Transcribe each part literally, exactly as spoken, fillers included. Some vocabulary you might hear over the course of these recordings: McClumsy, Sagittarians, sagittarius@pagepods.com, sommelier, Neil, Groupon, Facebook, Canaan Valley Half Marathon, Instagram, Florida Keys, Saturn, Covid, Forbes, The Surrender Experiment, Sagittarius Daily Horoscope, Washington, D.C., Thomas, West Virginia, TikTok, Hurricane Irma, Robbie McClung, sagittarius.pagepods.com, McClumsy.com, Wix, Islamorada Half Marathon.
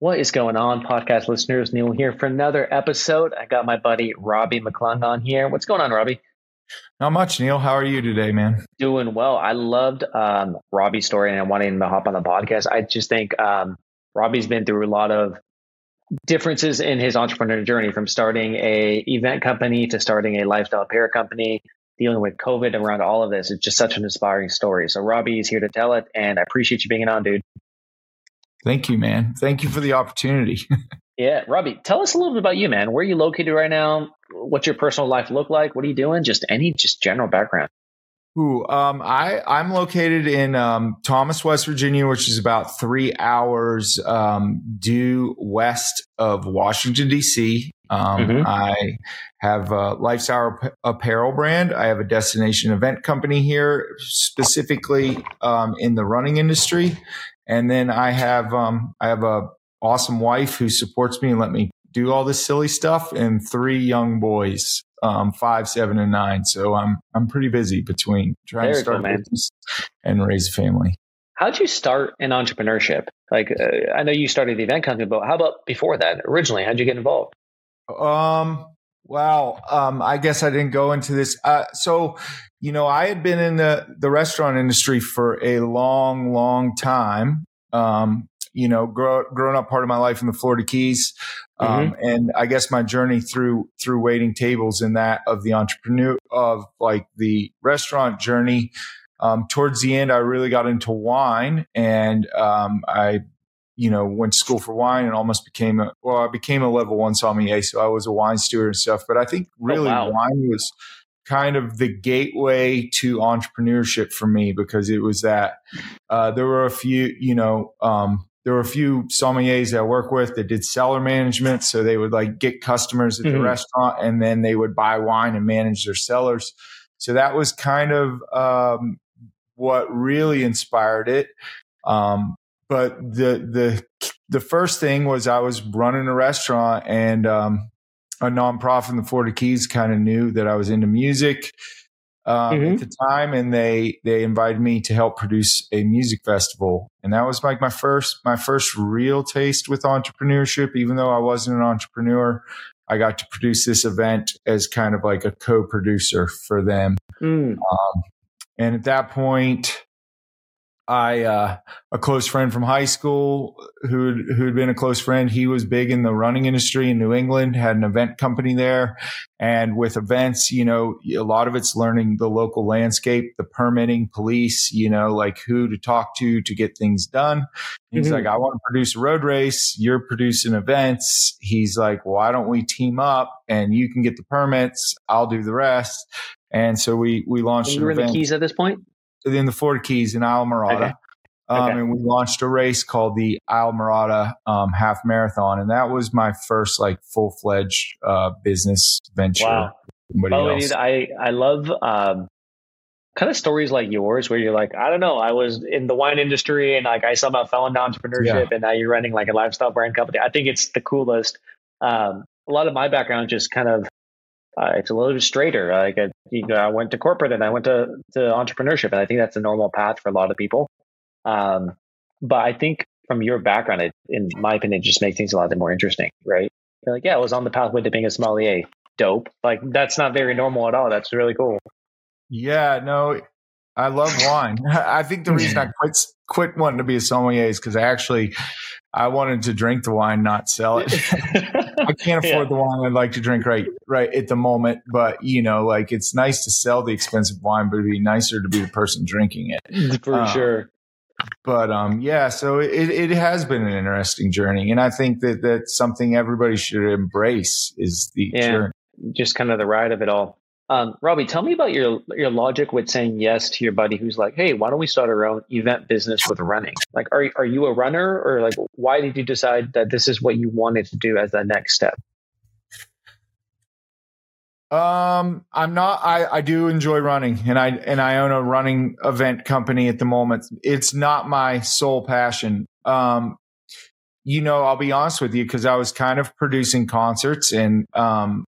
What is going on, podcast listeners? Neil here for another episode. I got my buddy Robbie McClung on here. What's going on, Robbie? Not much, Neil. How are you today, man? Doing well. I loved um, Robbie's story and I wanted him to hop on the podcast. I just think um, Robbie's been through a lot of differences in his entrepreneurial journey, from starting a event company to starting a lifestyle apparel company, dealing with COVID around all of this. It's just such an inspiring story. So Robbie is here to tell it, and I appreciate you being on, dude. Thank you, man. Thank you for the opportunity. Yeah. Robbie, tell us a little bit about you, man. Where are you located right now? What's your personal life look like? What are you doing? Just any just general background. Ooh, um, I, I'm located in um, Thomas, West Virginia, which is about three hours um, due west of Washington, D C Um, mm-hmm. I have a lifestyle apparel brand. I have a destination event company here, specifically um, in the running industry. And then I have um, I have a awesome wife who supports me and let me do all this silly stuff, and three young boys, um, five, seven, and nine. So I'm I'm pretty busy between trying to start a business and raise a family. How'd you start in entrepreneurship? Like uh, I know you started the event company, but how about before that? Originally, how'd you get involved? Um. Wow. Um. I guess I didn't go into this. Uh. So. You know, I had been in the, the restaurant industry for a long, long time. Um, you know, grow, grown up part of my life in the Florida Keys. Um, mm-hmm. And I guess my journey through, through waiting tables and that of the entrepreneur of like the restaurant journey. Um, towards the end, I really got into wine, and um, I, you know, went to school for wine and almost became a, well, I became a level one sommelier. So I was a wine steward and stuff, but I think really oh, wow. wine was kind of the gateway to entrepreneurship for me, because it was that uh, there were a few, you know, um, there were a few sommeliers that I work with that did cellar management. So they would like get customers at mm-hmm. the restaurant, and then they would buy wine and manage their cellars. So that was kind of um, what really inspired it. Um, but the the the first thing was I was running a restaurant, and um, a nonprofit in the Florida Keys kind of knew that I was into music um, mm-hmm. at the time. And they, they invited me to help produce a music festival. And that was like my first, my first real taste with entrepreneurship. Even though I wasn't an entrepreneur, I got to produce this event as kind of like a co-producer for them. Mm. Um, and at that point, I, uh, a close friend from high school who, who'd been a close friend, he was big in the running industry in New England, had an event company there. And with events, you know, a lot of it's learning the local landscape, the permitting, police, you know, like who to talk to, to get things done. He's mm-hmm. like, I want to produce a road race. You're producing events. He's like, why don't we team up and you can get the permits? I'll do the rest. And so we, we launched an event. You were in the Keys at this point? In the Florida Keys in Islamorada. Okay. Um, okay. And we launched a race called the Islamorada um, Half Marathon. And that was my first like full-fledged uh, business venture. Wow. Oh, else. Dude, I, I love um, kind of stories like yours where you're like, I don't know, I was in the wine industry and like I somehow fell into entrepreneurship, yeah. and now you're running like a lifestyle brand company. I think it's the coolest. Um, a lot of my background just kind of Uh, it's a little bit straighter. Like I, you know, I went to corporate and I went to, to entrepreneurship. And I think that's a normal path for a lot of people. Um, but I think from your background, it, in my opinion, it just makes things a lot more interesting, right? You're like, yeah, I was on the pathway to being a sommelier. Dope. Like that's not very normal at all. That's really cool. Yeah, no, I love wine. I think the reason I quit, quit wanting to be a sommelier is because I actually, I wanted to drink the wine, not sell it. I can't afford yeah. the wine I'd like to drink right right at the moment. But, you know, like it's nice to sell the expensive wine, but it'd be nicer to be the person drinking it. For um, sure. But, um, yeah, so it, it has been an interesting journey. And I think that that's something everybody should embrace is the yeah, journey. Just kind of the ride of it all. Um, Robbie, tell me about your your logic with saying yes to your buddy who's like, hey, why don't we start our own event business with running? Like, are are you a runner, or like, why did you decide that this is what you wanted to do as the next step? Um, I'm not, I, I do enjoy running, and I, and I own a running event company at the moment. It's not my sole passion. Um, you know, I'll be honest with you, cause I was kind of producing concerts and, um,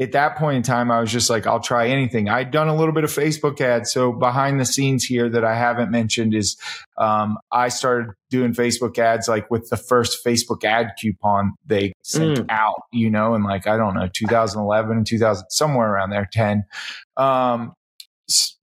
at that point in time, I was just like, I'll try anything. I'd done a little bit of Facebook ads. So behind the scenes here that I haven't mentioned is um, I started doing Facebook ads like with the first Facebook ad coupon they sent mm. out, you know, in like, I don't know, two thousand eleven, two thousand, somewhere around there, ten. Um,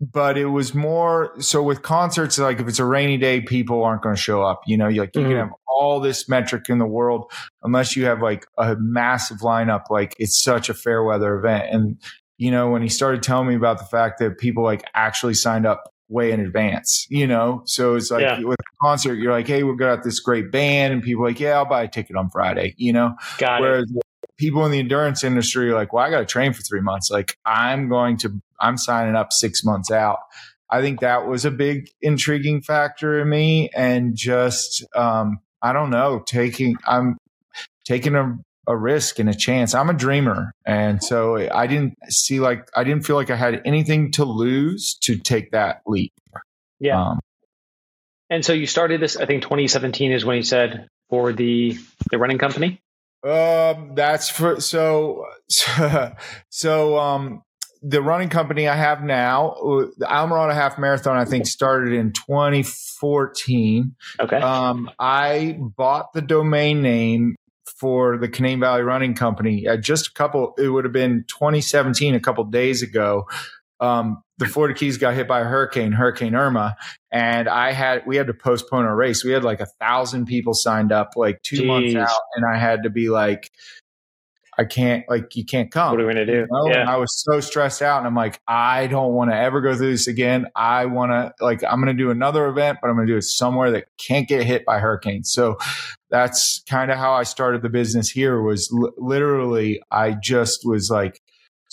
but it was more so with concerts, like if it's a rainy day, people aren't going to show up. You know, you're like, mm. you can have all this metric in the world, unless you have like a massive lineup, like it's such a fair weather event. And, you know, when he started telling me about the fact that people like actually signed up way in advance, you know, so it's like yeah. with a concert, you're like, hey, we've got this great band and people are like, yeah, I'll buy a ticket on Friday, you know, got whereas it. People in the endurance industry are like, well, I got to train for three months. Like I'm going to, I'm signing up six months out. I think that was a big intriguing factor in me. And just, um, I don't know, taking, I'm taking a, a risk and a chance. I'm a dreamer. And so I didn't see like, I didn't feel like I had anything to lose to take that leap. Yeah. Um, and so you started this, I think twenty seventeen is when you said for the, the running company. Um, that's for, so, so, um, the running company I have now, the Islamorada Half Marathon, I think started in twenty fourteen. Okay. Um, I bought the domain name for the Canaan Valley Running Company uh, just a couple, it would have been twenty seventeen, a couple days ago. Um, the Florida Keys got hit by a hurricane, Hurricane Irma. And I had, we had to postpone our race. We had like a thousand people signed up like two Jeez. months out. And I had to be like, I can't, like, you can't come. What are we going to do? You know? Yeah. And I was so stressed out and I'm like, I don't want to ever go through this again. I want to, like, I'm going to do another event, but I'm going to do it somewhere that can't get hit by hurricanes. So that's kind of how I started the business here was l- literally, I just was like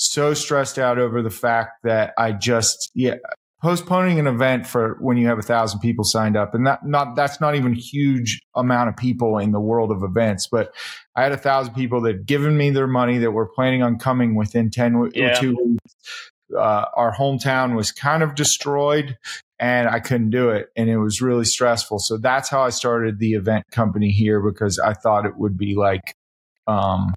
so stressed out over the fact that I just, yeah, postponing an event for when you have a thousand people signed up and that not, that's not even a huge amount of people in the world of events, but I had a thousand people that had given me their money that were planning on coming within ten yeah. or two weeks. Uh, our hometown was kind of destroyed and I couldn't do it. And it was really stressful. So that's how I started the event company here because I thought it would be like, um,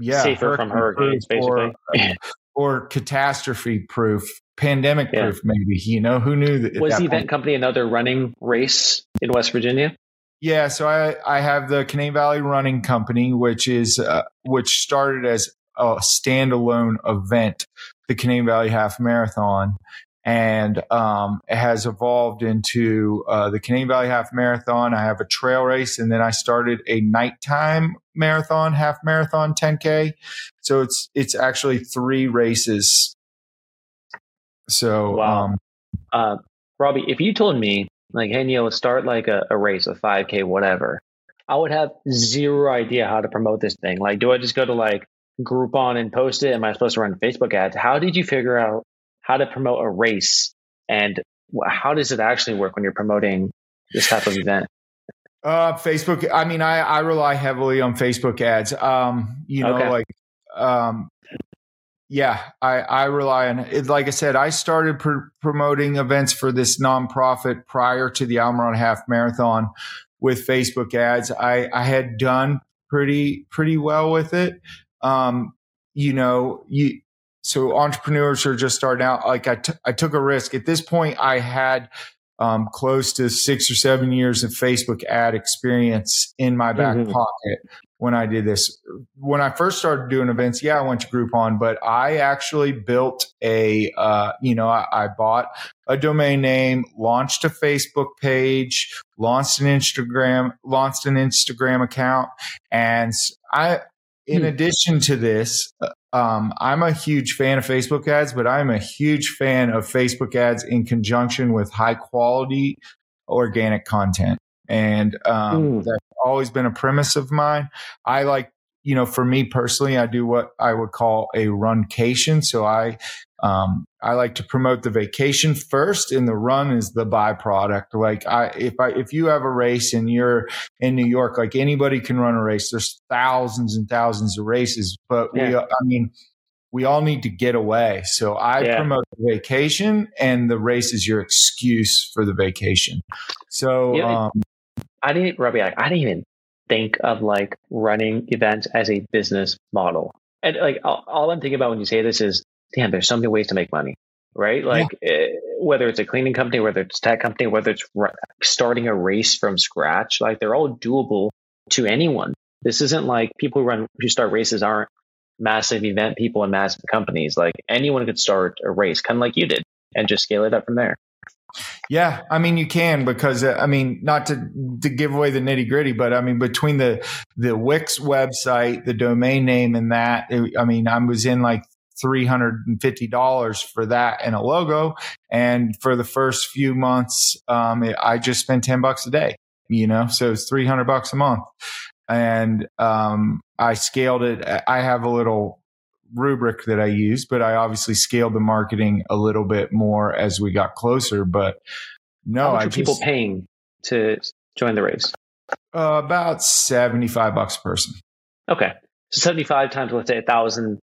yeah, safer from hurricanes, basically. Or, or catastrophe proof, pandemic proof, yeah. maybe, you know, who knew that? Was the event company another running race in West Virginia? Yeah. So I, I have the Canaan Valley Running Company, which is, uh, which started as a standalone event, the Canaan Valley Half Marathon. And, um, it has evolved into, uh, the Canaan Valley Half Marathon. I have a trail race and then I started a nighttime marathon, half marathon, ten K. So it's, it's actually three races. So, wow. um, uh, Robbie, if you told me like, hey, Neil, let's start like a, a race, a five K, whatever, I would have zero idea how to promote this thing. Like, do I just go to like Groupon and post it? Am I supposed to run Facebook ads? How did you figure out how to promote a race and how does it actually work when you're promoting this type of event? Uh, Facebook. I mean, I, I rely heavily on Facebook ads. Um, you know, okay. like, um, yeah, I, I rely on it. Like I said, I started pr- promoting events for this nonprofit prior to the Islamorada Half Marathon with Facebook ads. I, I had done pretty, pretty well with it. Um, you know, you, So entrepreneurs are just starting out. Like I, t- I took a risk. At this point, I had um, close to six or seven years of Facebook ad experience in my back mm-hmm. pocket when I did this. When I first started doing events, yeah, I went to Groupon, but I actually built a, uh, you know, I, I bought a domain name, launched a Facebook page, launched an Instagram, launched an Instagram account, and I. In addition to this, um, I'm a huge fan of Facebook ads, but I'm a huge fan of Facebook ads in conjunction with high quality organic content. And um, mm. that's always been a premise of mine. I like, you know, for me personally, I do what I would call a runcation. So I um, I like to promote the vacation first and the run is the byproduct. Like I, if I, if you have a race and you're in New York, like anybody can run a race. There's thousands and thousands of races, but yeah. we, I mean, we all need to get away. So I yeah. promote the vacation and the race is your excuse for the vacation. So yeah, um, I didn't, Robbie, I didn't even think of like running events as a business model. And like, all, all I'm thinking about when you say this is, damn, there's so many ways to make money, right? Like yeah. it, whether it's a cleaning company, whether it's a tech company, whether it's r- starting a race from scratch, like they're all doable to anyone. This isn't like people who run, who start races aren't massive event people and massive companies. Like anyone could start a race, kind of like you did, and just scale it up from there. Yeah. I mean, you can, because uh, I mean, not to, to give away the nitty gritty, but I mean, between the, the Wix website, the domain name and that, it, I mean, I was in like three hundred fifty dollars for that and a logo. And for the first few months, um, it, I just spent ten bucks a day, you know, so it's three hundred bucks a month. And, um, I scaled it. I have a little rubric that I use, but I obviously scaled the marketing a little bit more as we got closer. But no, how much I are just, people paying to join the race? Uh, about seventy-five bucks a person. Okay. So seventy-five times, let's say a thousand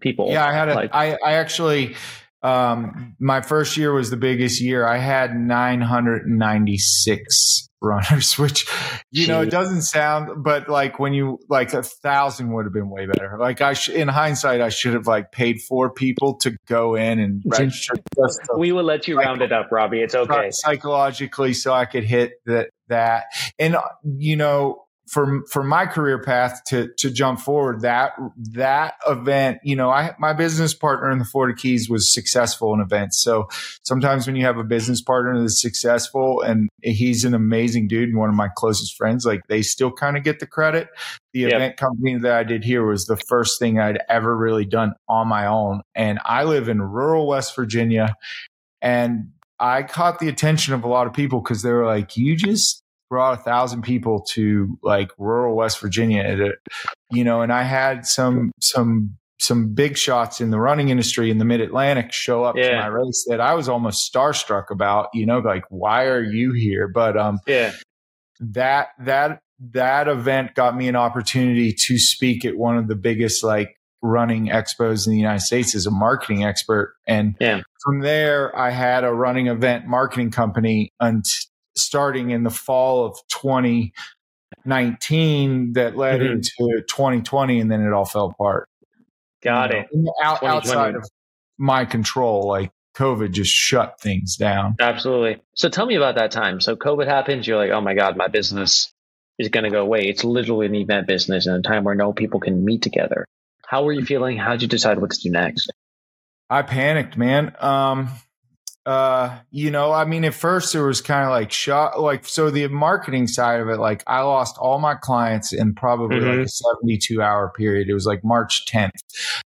people. Yeah. I had, a, like, I, I actually, um, my first year was the biggest year. I had nine hundred ninety-six runners, which, you know, it doesn't sound, but like when you, like a thousand would have been way better. Like I, sh- in hindsight, I should have like paid four people to go in and register. Just to, we will let you like, round it up, Robbie. It's okay. Psychologically. So I could hit that, that. And, you know, for, for my career path to, to jump forward, that, that event, you know, I, my business partner in the Florida Keys was successful in events. So sometimes when you have a business partner that's successful, and he's an amazing dude and one of my closest friends, like they still kind of get the credit. The yep. event company that I did here was the first thing I'd ever really done on my own. And I live in rural West Virginia, and I caught the attention of a lot of people because they were like, you just brought a thousand people to like rural West Virginia, at a, you know, and I had some, some, some big shots in the running industry in the mid Atlantic show up yeah. to my race that I was almost starstruck about, you know, like, why are you here? But, um, yeah, that, that, that event got me an opportunity to speak at one of the biggest, like, running expos in the United States as a marketing expert. And yeah. from there I had a running event marketing company until, starting in the fall of twenty nineteen that led mm-hmm. into twenty twenty, and then it all fell apart. Got you know, it. Out, outside of my control, like COVID just shut things down. Absolutely. So tell me about that time. So COVID happens. You're like, oh my God, my business is going to go away. It's literally an event business in a time where no people can meet together. How were you feeling? How'd you decide what to do next? I panicked, man. Um, Uh, you know, I mean, at first there was kind of like shock, like, so the marketing side of it, like I lost all my clients in probably mm-hmm. like a seventy-two hour period. It was like March tenth.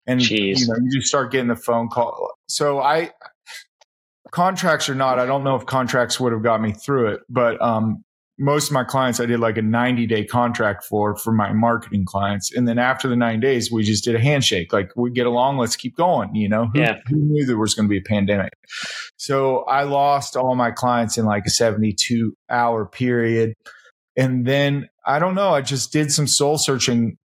And Jeez. you know, you just start getting the phone call. So I, contracts or not, I don't know if contracts would have got me through it, but, um, most of my clients, I did like a ninety day contract for, for my marketing clients. And then after the nine days, we just did a handshake. Like, we get along, let's keep going. You know, who, yeah. who knew there was going to be a pandemic? So I lost all my clients in like a seventy-two hour period. And then I don't know, I just did some soul searching.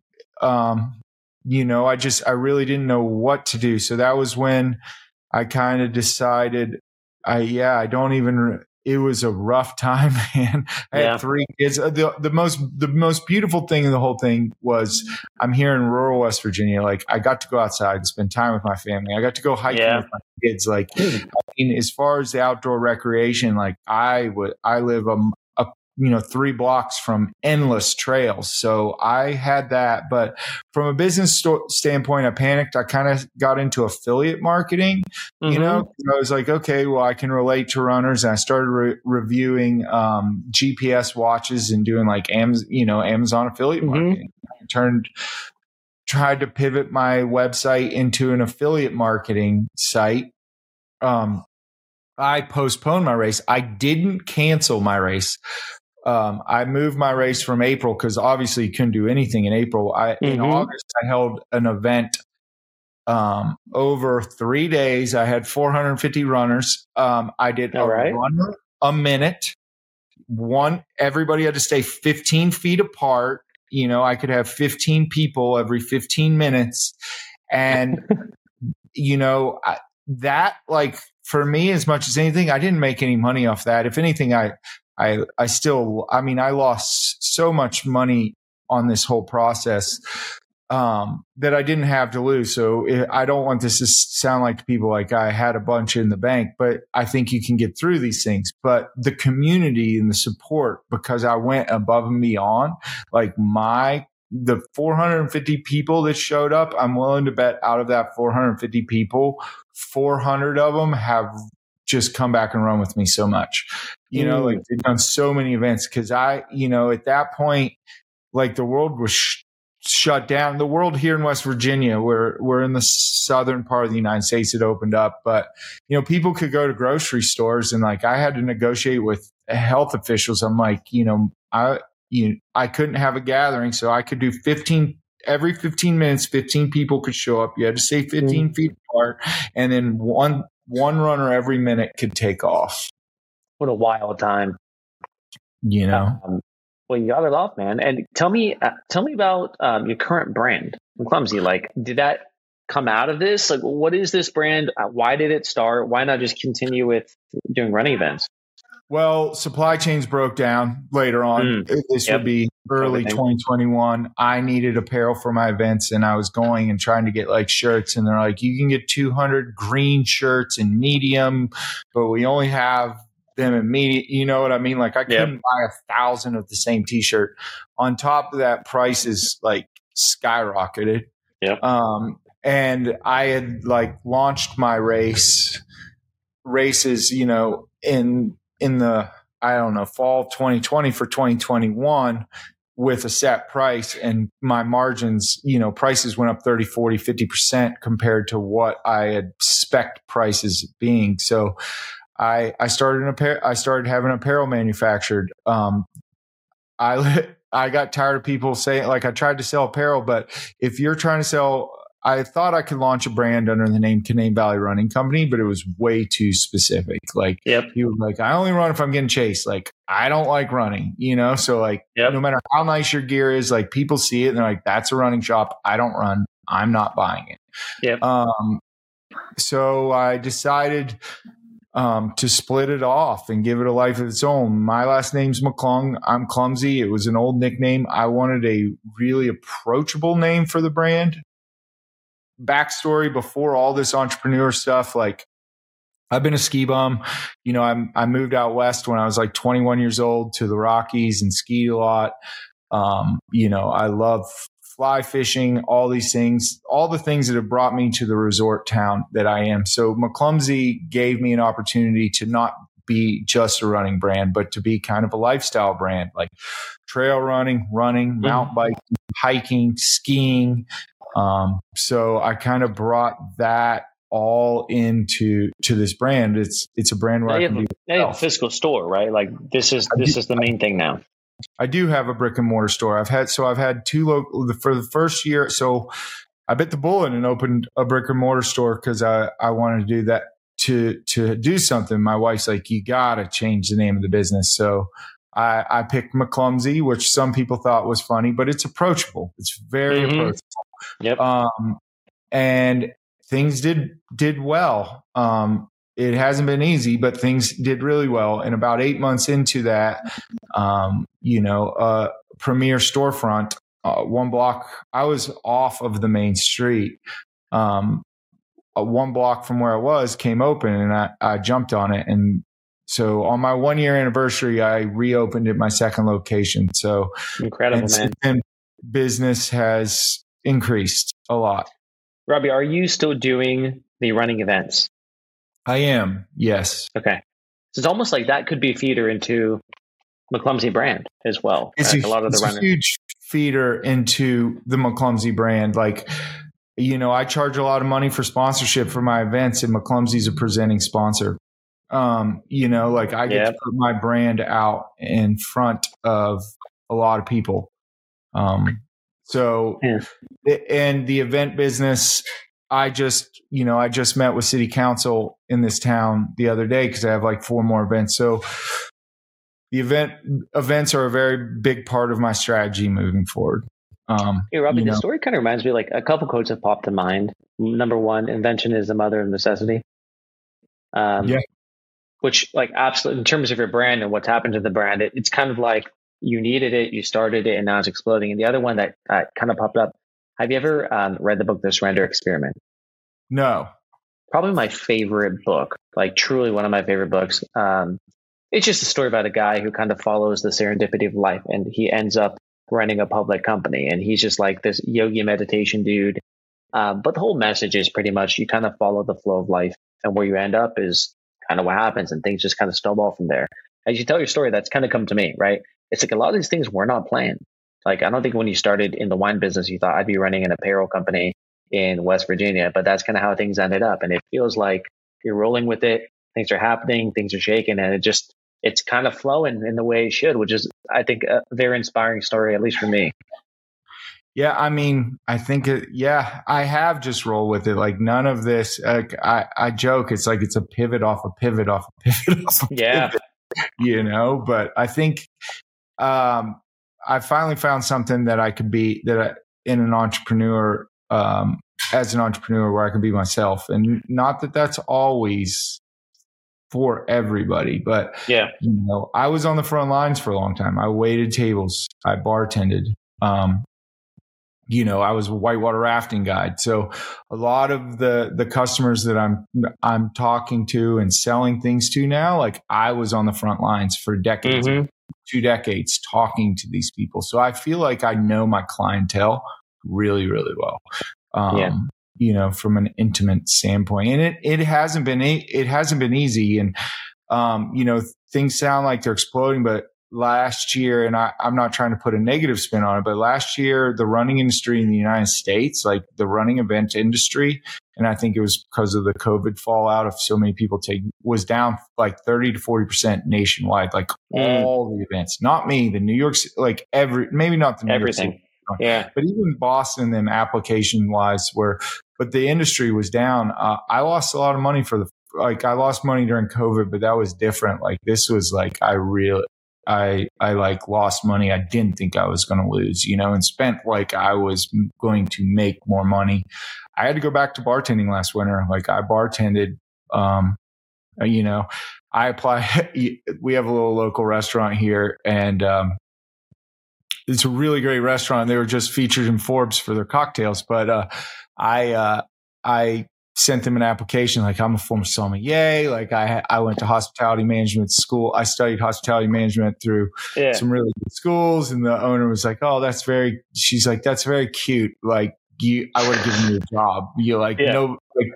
Um, you know, I just, I really didn't know what to do. So that was when I kind of decided I, yeah, I don't even re- it was a rough time, man. I yeah. had three kids. The, the most, the most beautiful thing in the whole thing was I'm here in rural West Virginia. Like, I got to go outside and spend time with my family. I got to go hiking yeah. with my kids. Like, I mean, as far as the outdoor recreation, like I would, I live a, a, you know, three blocks from endless trails. So I had that, but from a business sto- standpoint, I panicked. I kind of got into affiliate marketing. You mm-hmm. know, I was like, okay, well, I can relate to runners. And I started re- reviewing um, G P S watches and doing like, Amaz- you know, Amazon affiliate mm-hmm. marketing. I turned, tried to pivot my website into an affiliate marketing site. Um, I postponed my race. I didn't cancel my race. Um, I moved my race from April because obviously you couldn't do anything in April. I, mm-hmm. in August, I held an event Um, over three days, I had four hundred fifty runners. Um, I did All a right. runner a minute. One, everybody had to stay fifteen feet apart. You know, I could have fifteen people every fifteen minutes. And, you know, I, that like for me, as much as anything, I didn't make any money off that. If anything, I, I, I still, I mean, I lost so much money on this whole process. um, that I didn't have to lose. So it, I don't want this to sound like people like I had a bunch in the bank, but I think you can get through these things. But the community and the support, because I went above and beyond, like my the four hundred fifty people that showed up, I'm willing to bet out of that four hundred fifty people, four hundred of them have just come back and run with me so much. You know, like they've done so many events, because I, you know, at that point, like the world was sh- shut down. The world here in West Virginia, where we're in the southern part of the United States, it opened up. But, you know, people could go to grocery stores, and like I had to negotiate with health officials. I'm like, you know, I, you know, I couldn't have a gathering, so I could do fifteen. Every fifteen minutes, fifteen people could show up. You had to stay fifteen mm-hmm. feet apart, and then one one runner every minute could take off. What a wild time, you know. Um, well, you got it off, man. And tell me, uh, tell me about um, your current brand, McClumsy. Like, did that come out of this? Like, what is this brand? Uh, why did it start? Why not just continue with doing running events? Well, supply chains broke down later on. Mm. This yep. would be early twenty twenty-one. I needed apparel for my events, and I was going and trying to get like shirts, and they're like, you can get two hundred green shirts in medium, but we only have them in medium. You know what I mean? Like I couldn't yep. buy a thousand of the same t-shirt. On top of that, prices like skyrocketed. Yep. Um, and I had like launched my race races, you know, in in the, I don't know, fall twenty twenty for twenty twenty-one with a set price, and my margins, you know, prices went up thirty, forty, fifty percent compared to what I had spec'd prices being. So I, I started an apparel, I started having apparel manufactured. Um, I, I got tired of people saying, like, I tried to sell apparel, but if you're trying to sell, I thought I could launch a brand under the name Canaan Valley Running Company, but it was way too specific. Like, yep. he was like, I only run if I'm getting chased. Like, I don't like running, you know? So like, yep. no matter how nice your gear is, like people see it and they're like, that's a running shop. I don't run. I'm not buying it. Yep. Um, so I decided um, to split it off and give it a life of its own. My last name's McClung. I'm Clumsy. It was an old nickname. I wanted a really approachable name for the brand. Backstory: before all this entrepreneur stuff, like I've been a ski bum. You know, I'm, I moved out west when I was like twenty-one years old to the Rockies and skied a lot. Um, you know, I love fly fishing, all these things, all the things that have brought me to the resort town that I am. So McClumsy gave me an opportunity to not be just a running brand, but to be kind of a lifestyle brand, like trail running, running, mountain biking, hiking, skiing. Um, so I kind of brought that all into, to this brand. It's, it's a brand where now I can a, be now you have a physical store, right? Like this is, this do, is the main I, thing now. I do have a brick and mortar store. I've had, so I've had two local for the first year. So I bit the bullet and opened a brick and mortar store because I, I wanted to do that to, to do something. My wife's like, you gotta change the name of the business. So I, I picked McClumsy, which some people thought was funny, but it's approachable. It's very mm-hmm. approachable. Yep. Um, and things did, did well. Um, it hasn't been easy, but things did really well. And about eight months into that, um, you know, uh, premier storefront, uh, one block, I was off of the main street. Um, uh, one block from where I was came open, and I, I jumped on it. And so on my one year anniversary, I reopened at my second location. So incredible, man. And business has increased a lot. Robbie, are you still doing the running events? I am, yes. Okay. So it's almost like that could be a feeder into McClumsy brand as well. It's, right? a, a, lot of it's the running- a huge feeder into the McClumsy brand. Like, you know, I charge a lot of money for sponsorship for my events, and McClumsy's a presenting sponsor. Um, you know, like I get yep. to put my brand out in front of a lot of people. Um So, and the event business, I just, you know, I just met with city council in this town the other day because I have like four more events. So the event events are a very big part of my strategy moving forward. Um, hey, Robbie, you know, the story kind of reminds me, like a couple quotes have popped to mind. Number one, invention is the mother of necessity. Um, yeah. Which like absolutely, in terms of your brand and what's happened to the brand, it, it's kind of like, you needed it, you started it, and now it's exploding. And the other one that uh, kind of popped up, Have you ever um, read the book, The Surrender Experiment? No. Probably my favorite book, like truly one of my favorite books. Um, it's just a story about a guy who kind of follows the serendipity of life, and he ends up running a public company. And he's just like this yogi meditation dude. Um, but the whole message is pretty much you kind of follow the flow of life, and where you end up is kind of what happens, and things just kind of snowball from there. As you tell your story, that's kind of come to me, right? It's like a lot of these things were not planned. Like, I don't think when you started in the wine business, you thought I'd be running an apparel company in West Virginia, but that's kind of how things ended up. And it feels like you're rolling with it. Things are happening, things are shaking, and it just, it's kind of flowing in the way it should, which is, I think, a very inspiring story, at least for me. Yeah, I mean, I think, it, yeah, I have just rolled with it. Like none of this, like, I, I joke, it's like it's a pivot off a pivot off a pivot off a pivot. Yeah. You know, but I think um, I finally found something that I could be that I, in an entrepreneur, um, as an entrepreneur, where I can be myself. And not that that's always for everybody, but yeah, you know, I was on the front lines for a long time. I waited tables, I bartended. Um, You know, I was a whitewater rafting guide. So a lot of the, the customers that I'm, I'm talking to and selling things to now, like I was on the front lines for decades, mm-hmm. two decades talking to these people. So I feel like I know my clientele really, really well, um, yeah. you know, from an intimate standpoint. And it, it hasn't been, it hasn't been easy. And, um, you know, things sound like they're exploding, but last year, and I, I'm not trying to put a negative spin on it, but last year, the running industry in the United States, like the running event industry, and I think it was because of the COVID fallout of so many people taking, was down like thirty to forty percent nationwide, like mm. all the events. Not me, the New York, like every, maybe not the New Everything. York City, yeah. But even Boston, them application wise were, but the industry was down. Uh, I lost a lot of money for the, like I lost money during COVID, but that was different. Like this was like, I really, I, I like lost money I didn't think I was going to lose, you know, and spent like I was going to make more money. I had to go back to bartending last winter. Like I bartended, um, you know, I applied. We have a little local restaurant here, and um, it's a really great restaurant. They were just featured in Forbes for their cocktails, but uh, I, uh, I, sent them an application. Like I'm a former sommelier. Like I, I went to hospitality management school. I studied hospitality management through yeah. some really good schools. And the owner was like, "Oh, that's very," she's like, "That's very cute. Like you, I would have given you a job. You're like, yeah. no, like,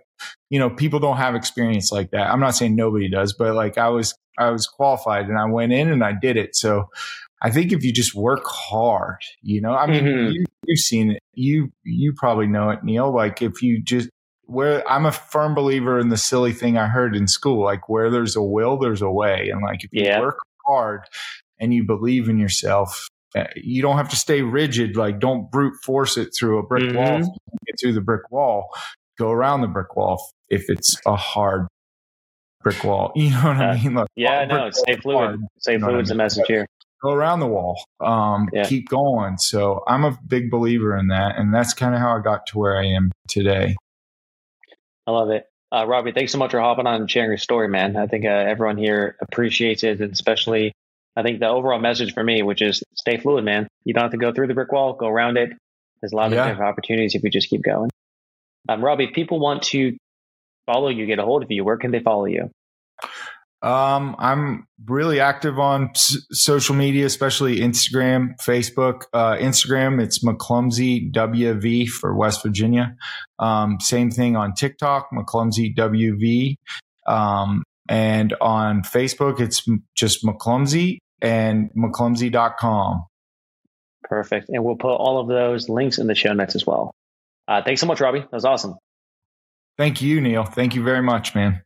you know, people don't have experience like that." I'm not saying nobody does, but like I was, I was qualified and I went in and I did it. So I think if you just work hard, you know, I mean, mm-hmm. you, you've seen it. You, you probably know it, Neil. Like if you just, where I'm a firm believer in the silly thing I heard in school, like where there's a will, there's a way. And like, if yeah. you work hard and you believe in yourself, you don't have to stay rigid. Like don't brute force it through a brick mm-hmm. wall. If you get through the brick wall, go around the brick wall. If it's a hard brick wall, you know what uh, I mean? Like, yeah, no, stay fluid. Stay fluid's the message here. Go around the wall, um, yeah. keep going. So I'm a big believer in that. And that's kind of how I got to where I am today. I love it. Uh, Robbie, thanks so much for hopping on and sharing your story, man. I think uh, everyone here appreciates it, and especially I think the overall message for me, which is stay fluid, man. You don't have to go through the brick wall, go around it. There's a lot of yeah. different opportunities if we just keep going. Um, Robbie, if people want to follow you, get a hold of you, where can they follow you? Um, I'm really active on s- social media, especially Instagram, Facebook, uh, Instagram. It's McClumsy W V for West Virginia. Um, same thing on TikTok, McClumsy W V. Um, and on Facebook, it's m- just McClumsy and McClumsy dot com. Perfect. And we'll put all of those links in the show notes as well. Uh, thanks so much, Robbie. That was awesome. Thank you, Neil. Thank you very much, man.